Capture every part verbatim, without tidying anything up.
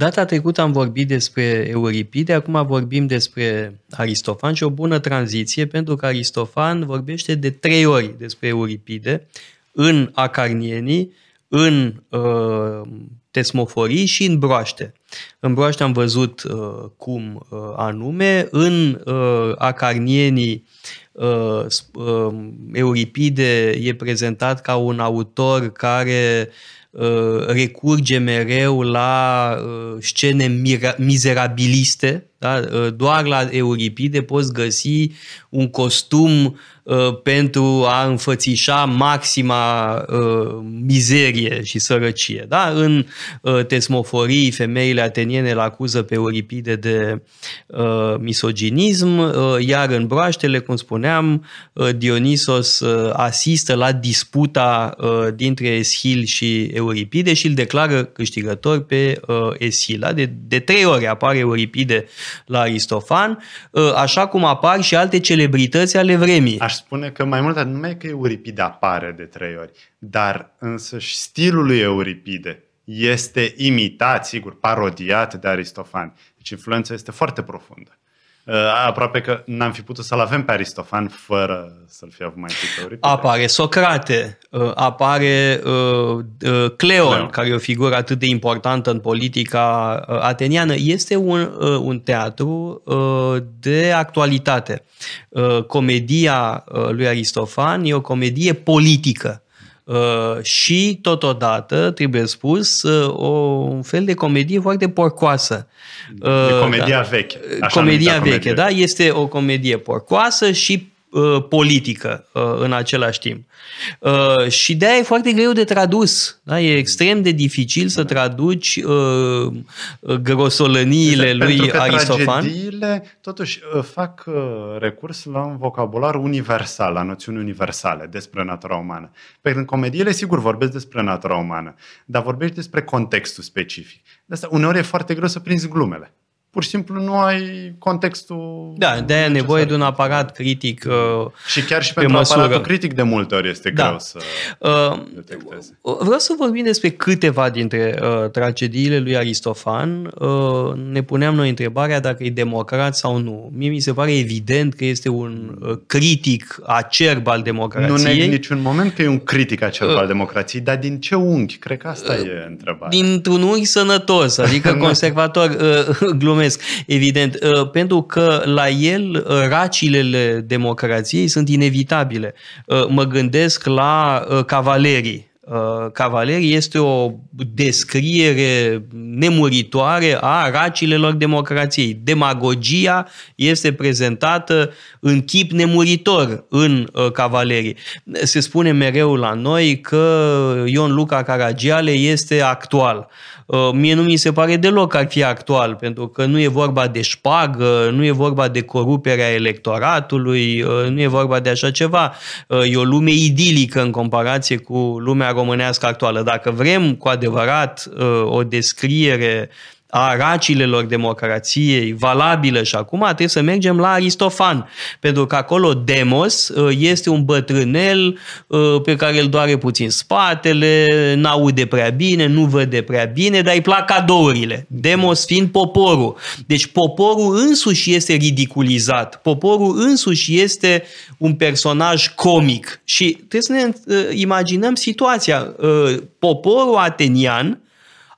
Data trecută am vorbit despre Euripide, acum vorbim despre Aristofan și o bună tranziție, pentru că Aristofan vorbește de trei ori despre Euripide, în Acarnienii, în uh, Tesmoforii și în Broaște. În Broaște am văzut uh, cum uh, anume, în uh, Acarnienii uh, uh, Euripide e prezentat ca un autor care recurge mereu la scene mira- mizerabiliste, da? Doar la Euripide poți găsi un costum pentru a înfățișa maxima mizerie și sărăcie. Da? În Tesmoforii, femeile ateniene îl acuză pe Euripide de misoginism, iar în Broaștele, cum spuneam, Dionisos asistă la disputa dintre Eschil și Euripide și îl declară câștigător pe Eschil. Da? De, de trei ori apare Euripide la Aristofan, așa cum apar și alte celebrități ale vremii. Aș spune că mai mult, numai că Euripide apare de trei ori, dar însăși stilul lui Euripide este imitat, sigur, parodiat de Aristofan. Deci influența este foarte profundă. Aproape că n-am fi putut să-l avem pe Aristofan fără să-l fi avut mai întâi pe Euripide. Apare Socrate, apare Cleon, Cleon, care e o figură atât de importantă în politica ateniană. Este un, un teatru de actualitate. Comedia lui Aristofan e o comedie politică. Și totodată, trebuie spus, o, un fel de comedie foarte porcoasă. De comedia da. veche. Comedia veche, comedie. Da? Este o comedie porcoasă și uh, politică uh, în același timp. Uh, și de-aia e foarte greu de tradus. Da? E extrem de dificil să traduci uh, grosolăniile lui Aristofan. Pentru că Aristofan. Tragediile totuși fac recurs la un vocabular universal, la noțiuni universale despre natura umană. Pentru că în comediile, sigur, vorbesc despre natura umană, dar vorbești despre contextul specific. De asta uneori e foarte greu să prinzi glumele. Pur și simplu nu ai contextul... Da, de-aia e nevoie de un aparat critic uh, și chiar și pentru măsură. Aparatul critic de multe ori este da. greu să uh, detecteze. Vreau să vorbim despre câteva dintre uh, tragediile lui Aristofan. Uh, ne puneam noi întrebarea dacă e democrat sau nu. Mie mi se pare evident că este un uh, critic acerb al democrației. Nu neg niciun moment că e un critic acerb uh, al democrației, dar din ce unghi? Cred că asta uh, e întrebarea. Dintr-un unghi sănătos, adică conservator, uh, glume evident, pentru că la el racilele democrației sunt inevitabile. Mă gândesc la Cavalerii. Cavalerii este o descriere nemuritoare a racilelor democrației. Demagogia este prezentată în chip nemuritor în Cavalerii. Se spune mereu la noi că Ion Luca Caragiale este actual. Mie nu mi se pare deloc că ar fi actual, pentru că nu e vorba de șpagă, nu e vorba de coruperea electoratului, nu e vorba de așa ceva. E o lume idilică în comparație cu lumea românească actuală. Dacă vrem cu adevărat o descriere a racilelor democrației valabilă și acum, trebuie să mergem la Aristofan, pentru că acolo Demos este un bătrânel pe care îl doare puțin spatele, n-aude prea bine, nu vede prea bine, dar îi plac cadourile. Demos fiind poporul. Deci poporul însuși este ridiculizat. Poporul însuși este un personaj comic. Și trebuie să ne imaginăm situația. Poporul atenian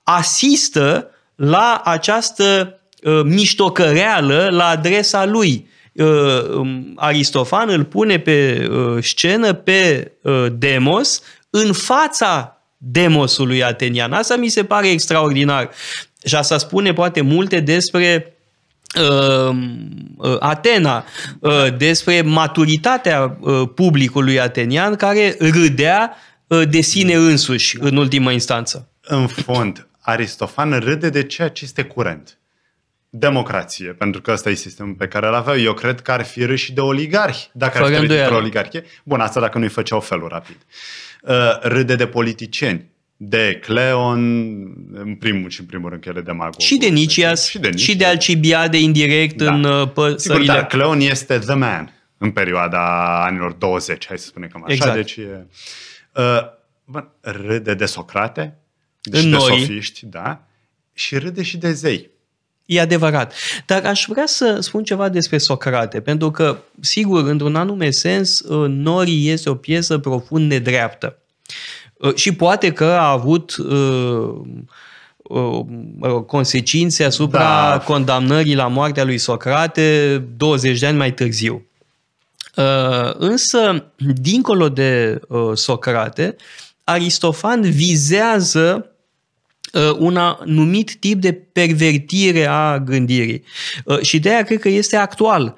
asistă la această uh, miștocăreală la adresa lui. Uh, Aristofan îl pune pe uh, scenă pe uh, Demos în fața Demosului atenian. Asta mi se pare extraordinar. Și asta spune poate multe despre uh, Atena, uh, despre maturitatea uh, publicului atenian care râdea uh, de sine însuși în ultima instanță. În fond, Aristofan râde de ceea ce este curent. Democrație, pentru că ăsta e sistemul pe care îl aveau. Eu cred că ar fi râs și de oligarhi, dacă Fără ar fi râs de oligarhie. Bun, asta dacă nu-i făceau felul rapid. Râde de politicieni, de Cleon, în primul și în primul rând, ele de magogul. Și de Nicias, și de, Nicias. Și de Alcibiade, indirect, da. în Păsările. Sigur, dar Cleon este the man în perioada anilor douăzeci, hai să spunem cam așa. Exact. Deci, uh, râde de Socrate, deci de sofiști, da. și râde și de zei. E adevărat. Dar aș vrea să spun ceva despre Socrate, pentru că, sigur, într-un anume sens, Norii este o piesă profund nedreaptă. Și poate că a avut uh, uh, consecințe asupra da. condamnării la moartea lui Socrate douăzeci de ani mai târziu. Uh, însă, dincolo de uh, Socrate, Aristofan vizează un anumit tip de pervertire a gândirii. Și de aia cred că este actual.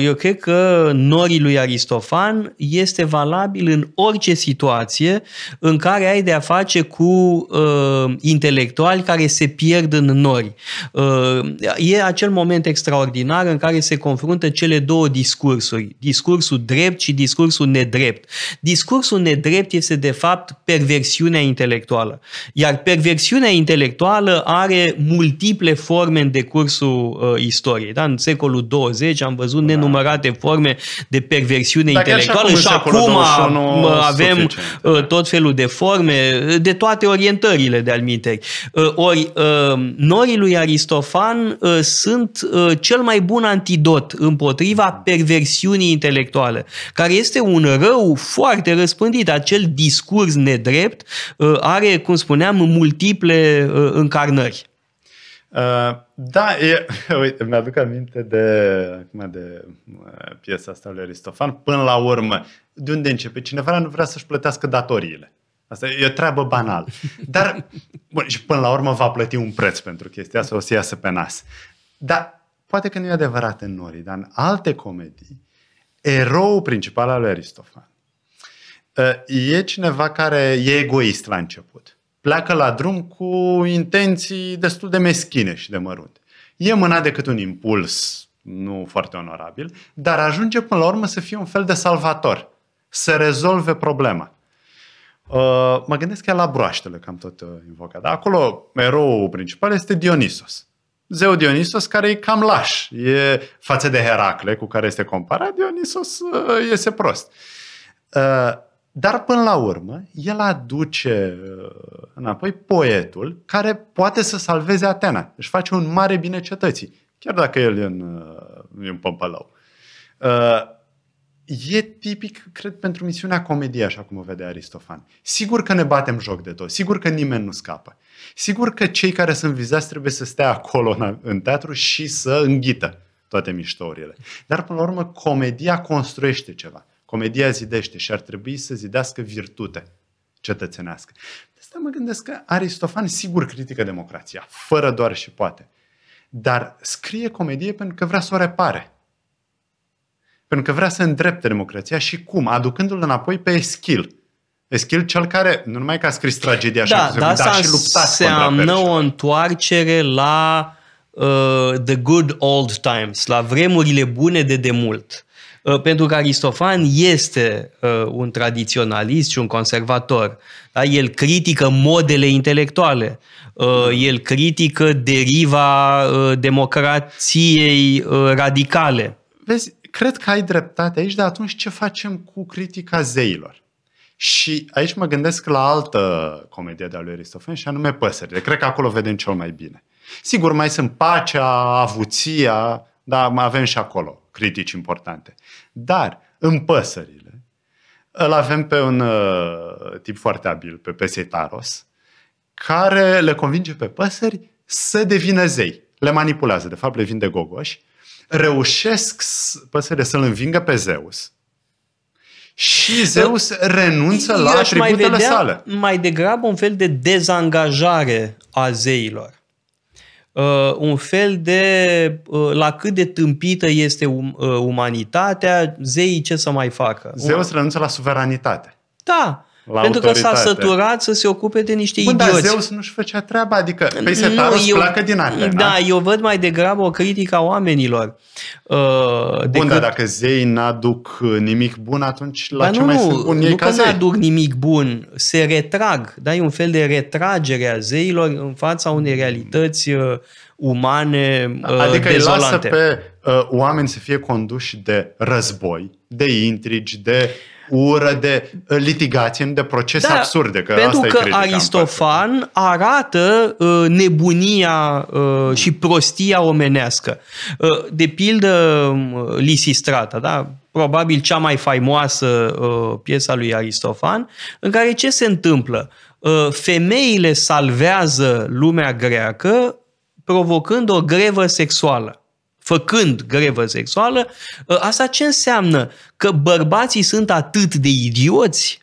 Eu cred că Norii lui Aristofan este valabil în orice situație în care ai de a face cu uh, intelectuali care se pierd în nori. Uh, e acel moment extraordinar în care se confruntă cele două discursuri. Discursul drept și discursul nedrept. Discursul nedrept este de fapt perversiunea intelectuală. Iar perversiunea Perversiunea intelectuală are multiple forme în decursul uh, istoriei. Da? În secolul douăzeci am văzut nenumărate forme de perversiune Dacă intelectuală și acum avem suficient. tot felul de forme, de toate orientările de-al minteri. Uh, ori uh, Norii lui Aristofan uh, sunt uh, cel mai bun antidot împotriva perversiunii intelectuale, care este un rău foarte răspândit. Acel discurs nedrept uh, are, cum spuneam, mult multiple uh, încarnări. Uh, da, e, uite, mi-aduc aminte de, acum de uh, piesa asta lui Aristofan. Până la urmă, de unde începe? Cineva nu vrea să-și plătească datoriile. Asta e o treabă banală. Dar, bun, și până la urmă va plăti un preț pentru chestia asta, o să iasă pe nas. Dar poate că nu e adevărat în Norii, dar în alte comedii, eroul principal al lui Aristofan uh, e cineva care e egoist la început. Pleacă la drum cu intenții destul de meschine și de mărunte. E mânat decât un impuls nu foarte onorabil, dar ajunge până la urmă să fie un fel de salvator, să rezolve problema. Uh, mă gândesc că la Broaștele, că am tot invocat. Dar acolo eroul principal este Dionisos. Zeul Dionisos care e cam laș. E față de Heracle, cu care este comparat, Dionisos uh, iese prost. Uh, Dar până la urmă, el aduce înapoi poetul care poate să salveze Atena. Își face un mare bine cetății, chiar dacă el e în, e în pămpălău. E tipic, cred, pentru misiunea comediei, așa cum o vede Aristofan. Sigur că ne batem joc de tot, sigur că nimeni nu scapă. Sigur că cei care sunt vizați trebuie să stea acolo în teatru și să înghită toate miștourile. Dar până la urmă, comedia construiește ceva. Comedia zidește și ar trebui să zidească virtute cetățenească. De asta mă gândesc că Aristofan sigur critică democrația, fără doar și poate. Dar scrie comedie pentru că vrea să o repare. Pentru că vrea să îndrepte democrația și cum? Aducându-l înapoi pe Eschil. Eschil, cel care, nu numai că a scris tragedia da, așa, dar da, și luptați contra Persia. Da, asta o întoarcere la uh, the good old times, la vremurile bune de demult. Pentru că Aristofan este un tradiționalist și un conservator. El critică modele intelectuale, el critică deriva democrației radicale. Vezi, cred că ai dreptate aici, dar atunci ce facem cu critica zeilor? Și aici mă gândesc la altă comedie de-a lui Aristofan și anume Păsările. Cred că acolo vedem cel mai bine. Sigur, mai sunt Pacea, Avuția, dar avem și acolo critici importante. Dar în Păsările îl avem pe un uh, tip foarte abil, pe Peisetairos, care le convinge pe păsări să devină zei. Le manipulează, de fapt le vinde gogoși. Reușesc păsările să-l învingă pe Zeus și Zeus renunță Eu la atributele mai sale. Mai degrabă un fel de dezangajare a zeilor. Uh, un fel de uh, la cât de tâmpită este um, uh, umanitatea, zeii ce să mai facă? Zeus renunță la suveranitate. Da, la pentru autoritate. Că s-a săturat să se ocupe de niște Bun, idioți. Dar Zeus nu-și făcea treaba, adică Peisetairos pleacă din Atena. Da, eu văd mai degrabă o critică a oamenilor. Uh, Bun, decât... dar dacă zeii n-aduc nimic bun, atunci la dar ce nu, mai sunt bun ei ca zei? Nu că n-aduc nimic bun, se retrag. Da, e un fel de retragere a zeilor în fața unei realități uh, umane uh, Adică dezolante. Îi lasă pe uh, oameni să fie conduși de război, de intrigi, de ură, de litigație, de procese da, absurde. Că pentru asta că e Aristofan arată uh, nebunia uh, și prostia omenească. Uh, de pildă uh, Lisistrata, da? Probabil cea mai faimoasă uh, piesă a lui Aristofan, în care ce se întâmplă? Uh, femeile salvează lumea greacă provocând o grevă sexuală. Făcând grevă sexuală, asta ce înseamnă? Că bărbații sunt atât de idioți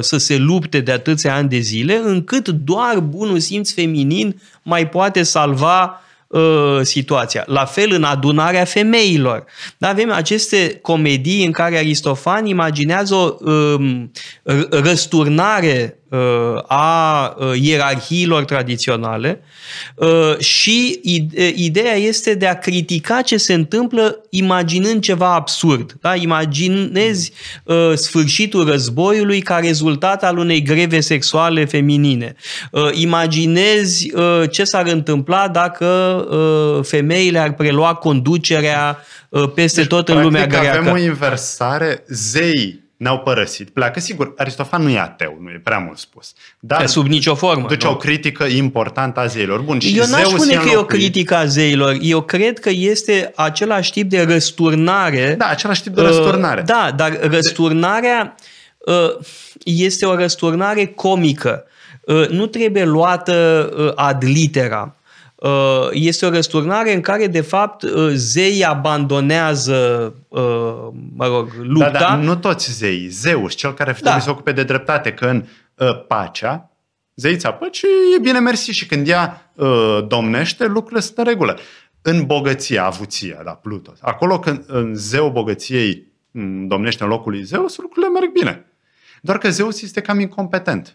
să se lupte de atâția ani de zile, încât doar bunul simț feminin mai poate salva situația. La fel în Adunarea femeilor. Dar avem aceste comedii în care Aristofan imaginează o răsturnare a ierarhiilor tradiționale și ideea este de a critica ce se întâmplă imaginând ceva absurd. Da? Imaginezi sfârșitul războiului ca rezultat al unei greve sexuale feminine. Imaginezi ce s-ar întâmpla dacă femeile ar prelua conducerea peste deci, tot în lumea greacă. Avem o inversare, zei ne-au părăsit, pleacă. Sigur, Aristofan nu e ateu, nu e prea mult spus. Dar sub nicio formă. Deci nu? O critică importantă a zeilor. Bun, și eu n-aș spune că e o critică a zeilor. Eu cred că este același tip de răsturnare. Da, același tip de răsturnare. Uh, da, dar răsturnarea uh, este o răsturnare comică. Uh, nu trebuie luată uh, ad litera. Este o răsturnare în care, de fapt, zeii abandonează, mă rog, lupta. Da, dar nu toți zeii. Zeus, cel care trebuie da. să ocupe de dreptate, că în pacea, zeița păcii e bine mersi și când ea domnește, lucrurile sunt în regulă. În bogăția, avuția, la Pluto, acolo când în zeul bogăției domnește în locul lui Zeus, lucrurile merg bine. Doar că Zeus este cam incompetent.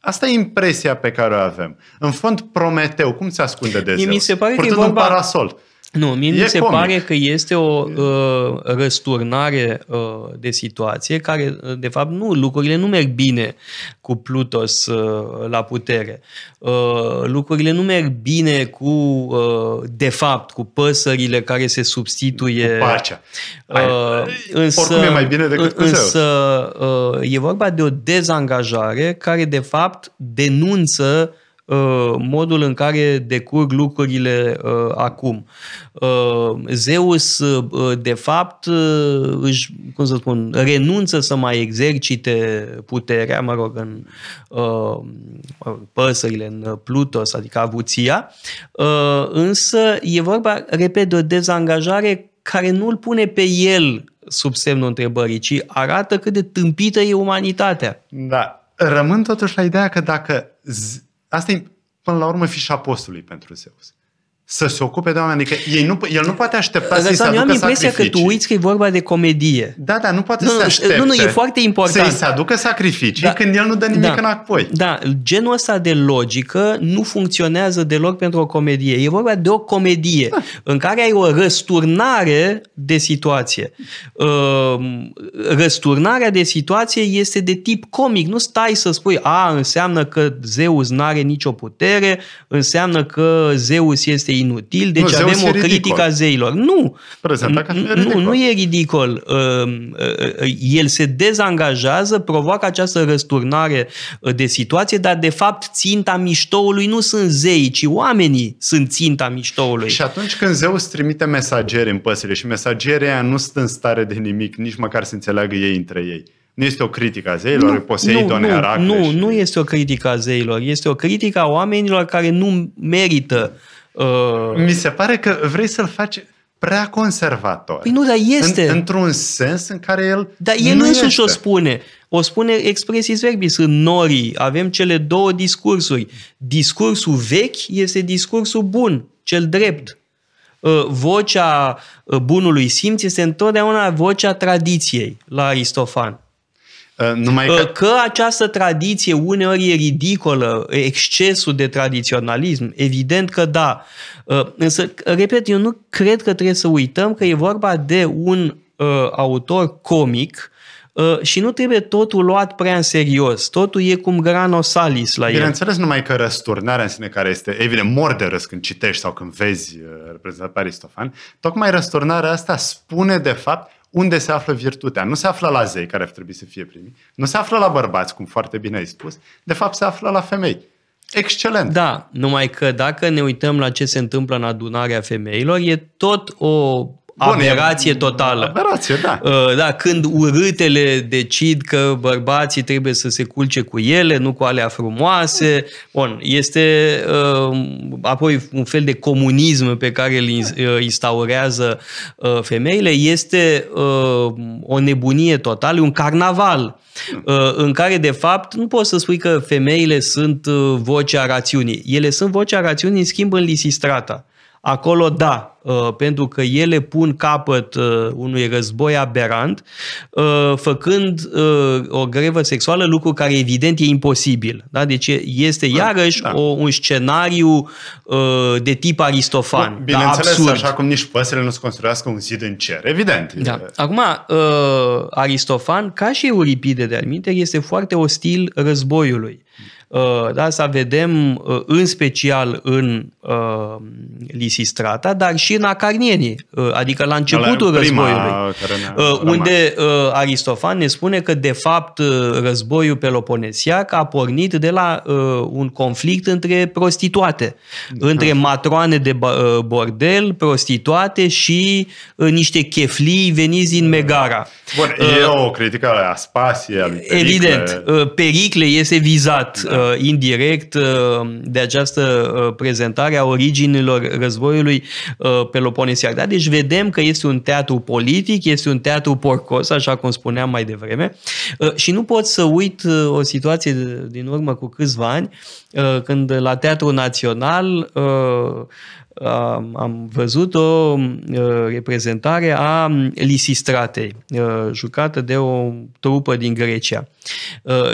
Asta e impresia pe care o avem. În fond, Prometeu, cum se ascunde de Zeus? Mi se pare că e vorba... un parasol. Nu, mie mi se pare că este o uh, răsturnare uh, de situație care, de fapt, nu, lucrurile nu merg bine cu Plutos uh, la putere. Uh, lucrurile nu merg bine cu, uh, de fapt, cu păsările care se substituie. Cu pacea. Uh, însă, oricum e mai bine decât cu Zeus. Însă uh, e vorba de o dezangajare care, de fapt, denunță modul în care decurg lucrurile uh, acum. Uh, Zeus, uh, de fapt, uh, își, cum să spun, renunță să mai exercite puterea, mă rog, în uh, păsările, în Plutos, adică avuția, uh, însă e vorba, repede, de o dezangajare care nu îl pune pe el sub semnul întrebării, ci arată cât de tâmpită e umanitatea. Da. Rămân totuși la ideea că dacă z- asta e, până la urmă, fișa postului pentru Zeus. Să se ocupe de oameni. Adică ei nu, el nu poate aștepta să-i se aducă sacrificii. Eu am impresia că tu uiți că e vorba de comedie. Da, da, nu poate nu, să se aștepte. Nu, nu, e foarte important. Să-i se aducă sacrificii da, când el nu dă nimic da, înapoi. Da, genul ăsta de logică nu funcționează deloc pentru o comedie. E vorba de o comedie da. în care ai o răsturnare de situație. Răsturnarea de situație este de tip comic. Nu stai să spui, a, înseamnă că Zeus n-are nicio putere, înseamnă că Zeus este inutil, deci nu, avem o critică a zeilor. Nu, nu, nu e ridicol. El se dezangajează, provoacă această răsturnare de situație, dar de fapt ținta miștoului nu sunt zei, ci oamenii sunt ținta miștoului. Și atunci când Zeus trimite mesageri în păsările și mesageria nu sunt în stare de nimic, nici măcar să înțeleagă ei între ei. Nu este o critică a zeilor, Poseidon, Heracle. Nu, nu, nu este o critică a zeilor, este o critică a oamenilor care nu merită. Mi se pare că vrei să-l faci prea conservator. Păi nu, dar este. În, într-un sens în care el Dar el nu însuși o spune. O spune expressis verbis în Norii. Avem cele două discursuri. Discursul vechi este discursul bun, cel drept. Vocea bunului simț este întotdeauna vocea tradiției la Aristofan. Numai că... că această tradiție uneori e ridicolă, excesul de tradiționalism, evident că da. Însă, repet, eu nu cred că trebuie să uităm că e vorba de un uh, autor comic uh, și nu trebuie totul luat prea în serios. Totul e cum grano salis la el. Bineînțeles, numai că răsturnarea în sine, care este evident mor de râs când citești sau când vezi uh, reprezentat pe Aristofan, tocmai răsturnarea asta spune de fapt unde se află virtutea. Nu se află la zei, care ar trebui să fie primii. Nu se află la bărbați, cum foarte bine ai spus. De fapt, se află la femei. Excelent! Da, numai că dacă ne uităm la ce se întâmplă în adunarea femeilor, e tot o... Bun, aberație totală. Aberație, da. Da, când urâtele decid că bărbații trebuie să se culce cu ele, nu cu alea frumoase. Bun, este apoi un fel de comunism pe care îl instaurează femeile. Este o nebunie totală, un carnaval în care, de fapt, nu poți să spui că femeile sunt vocea rațiunii. Ele sunt vocea rațiunii, în schimb, în Lisistrata. Acolo, da, pentru că ele pun capăt unui război aberant, făcând o grevă sexuală, lucru care evident e imposibil. Da? Deci este iarăși da. o, un scenariu de tip Aristofan. Bineînțeles, da, așa cum nici păsările nu se construiască un zid în cer, evident. Da. Acum, Aristofan, ca și Euripide de alminteri, este foarte ostil războiului. Da, asta vedem în special în uh, Lisistrata, dar și în Acarnienii, adică la începutul la războiului, unde uh, Aristofan ne spune că de fapt războiul peloponesiac a pornit de la uh, un conflict între prostituate, da. între matroane de bordel, prostituate și uh, niște cheflii veniți din Megara. Bun, uh, e o critică a Aspasiei, a lui Pericle. Evident, uh, Pericle este vizat da. uh, indirect uh, de această uh, prezentare a originilor războiului uh, peloponesiac. Da? Deci vedem că este un teatru politic, este un teatru porcos, așa cum spuneam mai devreme, uh, și nu pot să uit uh, o situație de, din urmă cu câțiva ani, uh, când la Teatrul Național uh, am văzut o reprezentare a Lisistratei, jucată de o trupă din Grecia.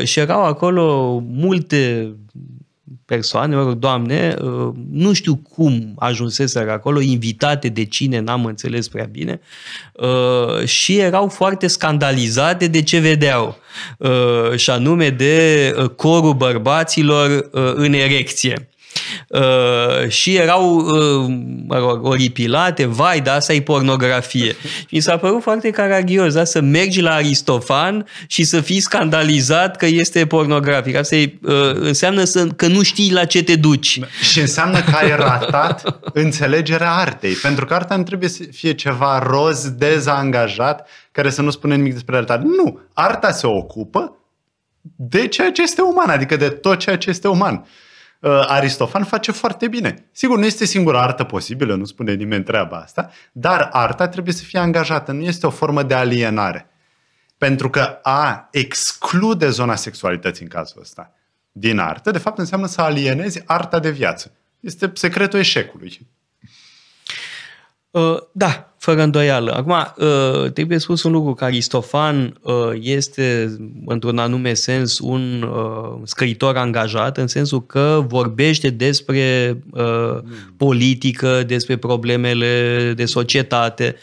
Și erau acolo multe persoane, mă rog, doamne, nu știu cum ajunseseră acolo, invitate de cine, n-am înțeles prea bine, și erau foarte scandalizate de ce vedeau, și anume de corul bărbaților în erecție. Uh, și erau uh, mă rog, oripilate, vai, da, asta e pornografie. Și mi s-a părut foarte caragios, da, să mergi la Aristofan și să fii scandalizat că este pornografic. Asta e, uh, înseamnă să, că nu știi la ce te duci. Și înseamnă că ai ratat înțelegerea artei, pentru că arta nu trebuie să fie ceva roz, dezangajat, care să nu spune nimic despre realitate. Nu, arta se ocupă de ceea ce este uman, adică de tot ceea ce este uman. Aristofan face foarte bine. Sigur, nu este singura artă posibilă, nu spune nimeni treaba asta, dar arta trebuie să fie angajată, nu este o formă de alienare. Pentru că a exclude zona sexualității în cazul ăsta din artă, de fapt înseamnă să alienezi arta de viață. Este secretul eșecului. Da, fără îndoială. Acum, trebuie spus un lucru, că Aristofan este, într-un anume sens, un scriitor angajat, în sensul că vorbește despre politică, despre problemele de societate.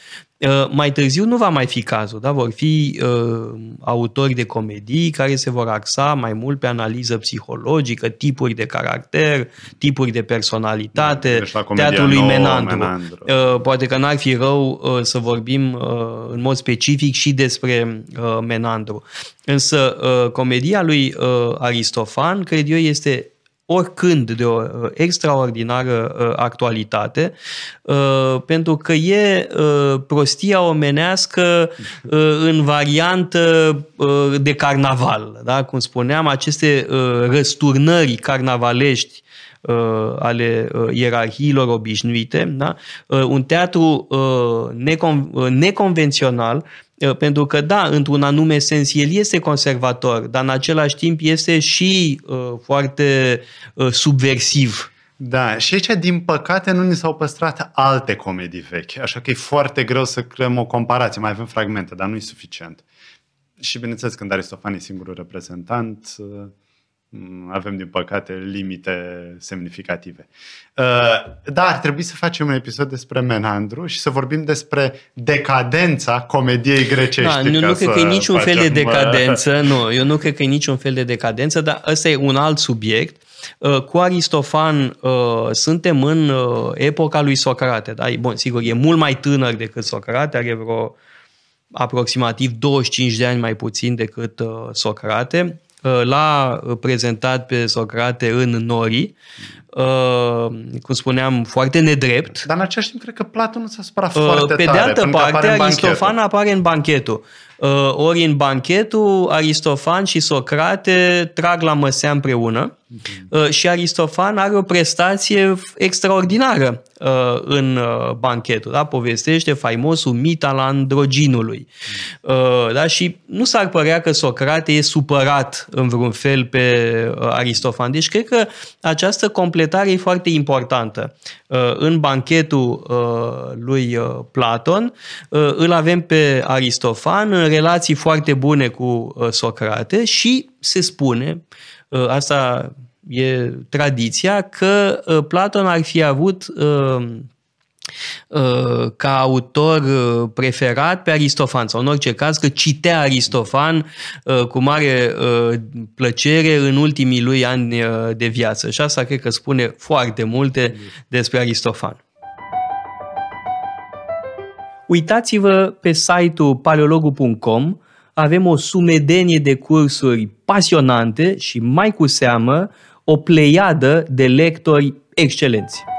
Mai târziu nu va mai fi cazul, da? Vor fi uh, autori de comedii care se vor axa mai mult pe analiză psihologică, tipuri de caracter, tipuri de personalitate, deci teatrului nouă, Menandru. Menandru. Uh, poate că n-ar fi rău uh, să vorbim uh, în mod specific și despre uh, Menandru. Însă uh, comedia lui uh, Aristofan, cred eu, este oricând de o extraordinară actualitate, pentru că e prostia omenească în variantă de carnaval. Da? Cum spuneam, aceste răsturnări carnavalești ale ierarhiilor obișnuite, da? Un teatru necon- neconvențional, pentru că, da, într-un anume sens, el este conservator, dar în același timp este și uh, foarte uh, subversiv. Da, și aici, din păcate, nu ni s-au păstrat alte comedii vechi, așa că e foarte greu să creăm o comparație. Mai avem fragmente, dar nu e suficient. Și, bineînțeles, când Aristofan e singurul reprezentant, uh, avem, din păcate, limite semnificative. Uh, dar ar trebui să facem un episod despre Menandru și să vorbim despre decadența comediei grecești. Da, eu nu cred că e niciun facem... fel de decadență, nu, eu nu cred că e niciun fel de decadență, dar ăsta e un alt subiect. Cu Aristofan uh, suntem în uh, epoca lui Socrate. Da? Bun, sigur, e mult mai tânăr decât Socrate, are vreo aproximativ douăzeci și cinci de ani mai puțin decât Socrate. L-a prezentat pe Socrate în Norii, cum spuneam, foarte nedrept. Dar în același timp, cred că Platon s-a supărat foarte pe tare. Pe de altă parte, Aristofan apare în Banchetul. Ori în Banchetul, Aristofan și Socrate trag la măsea împreună mm-hmm. și Aristofan are o prestație extraordinară în Banchetul. Da? Povestește faimosul mit al androginului. Mm-hmm. Da? Și nu s-ar părea că Socrate e supărat în vreun fel pe Aristofan. Deci cred că această completare e foarte importantă. În Banchetul lui Platon îl avem pe Aristofan în relații foarte bune cu Socrate și se spune, asta e tradiția, că Platon ar fi avut ca autor preferat pe Aristofan, sau în orice caz că citea Aristofan cu mare plăcere în ultimii lui ani de viață. Și asta cred că spune foarte multe despre Aristofan. Uitați-vă pe site-ul paleologu punct com, avem o sumedenie de cursuri pasionante și mai cu seamă o pleiadă de lectori excelenți.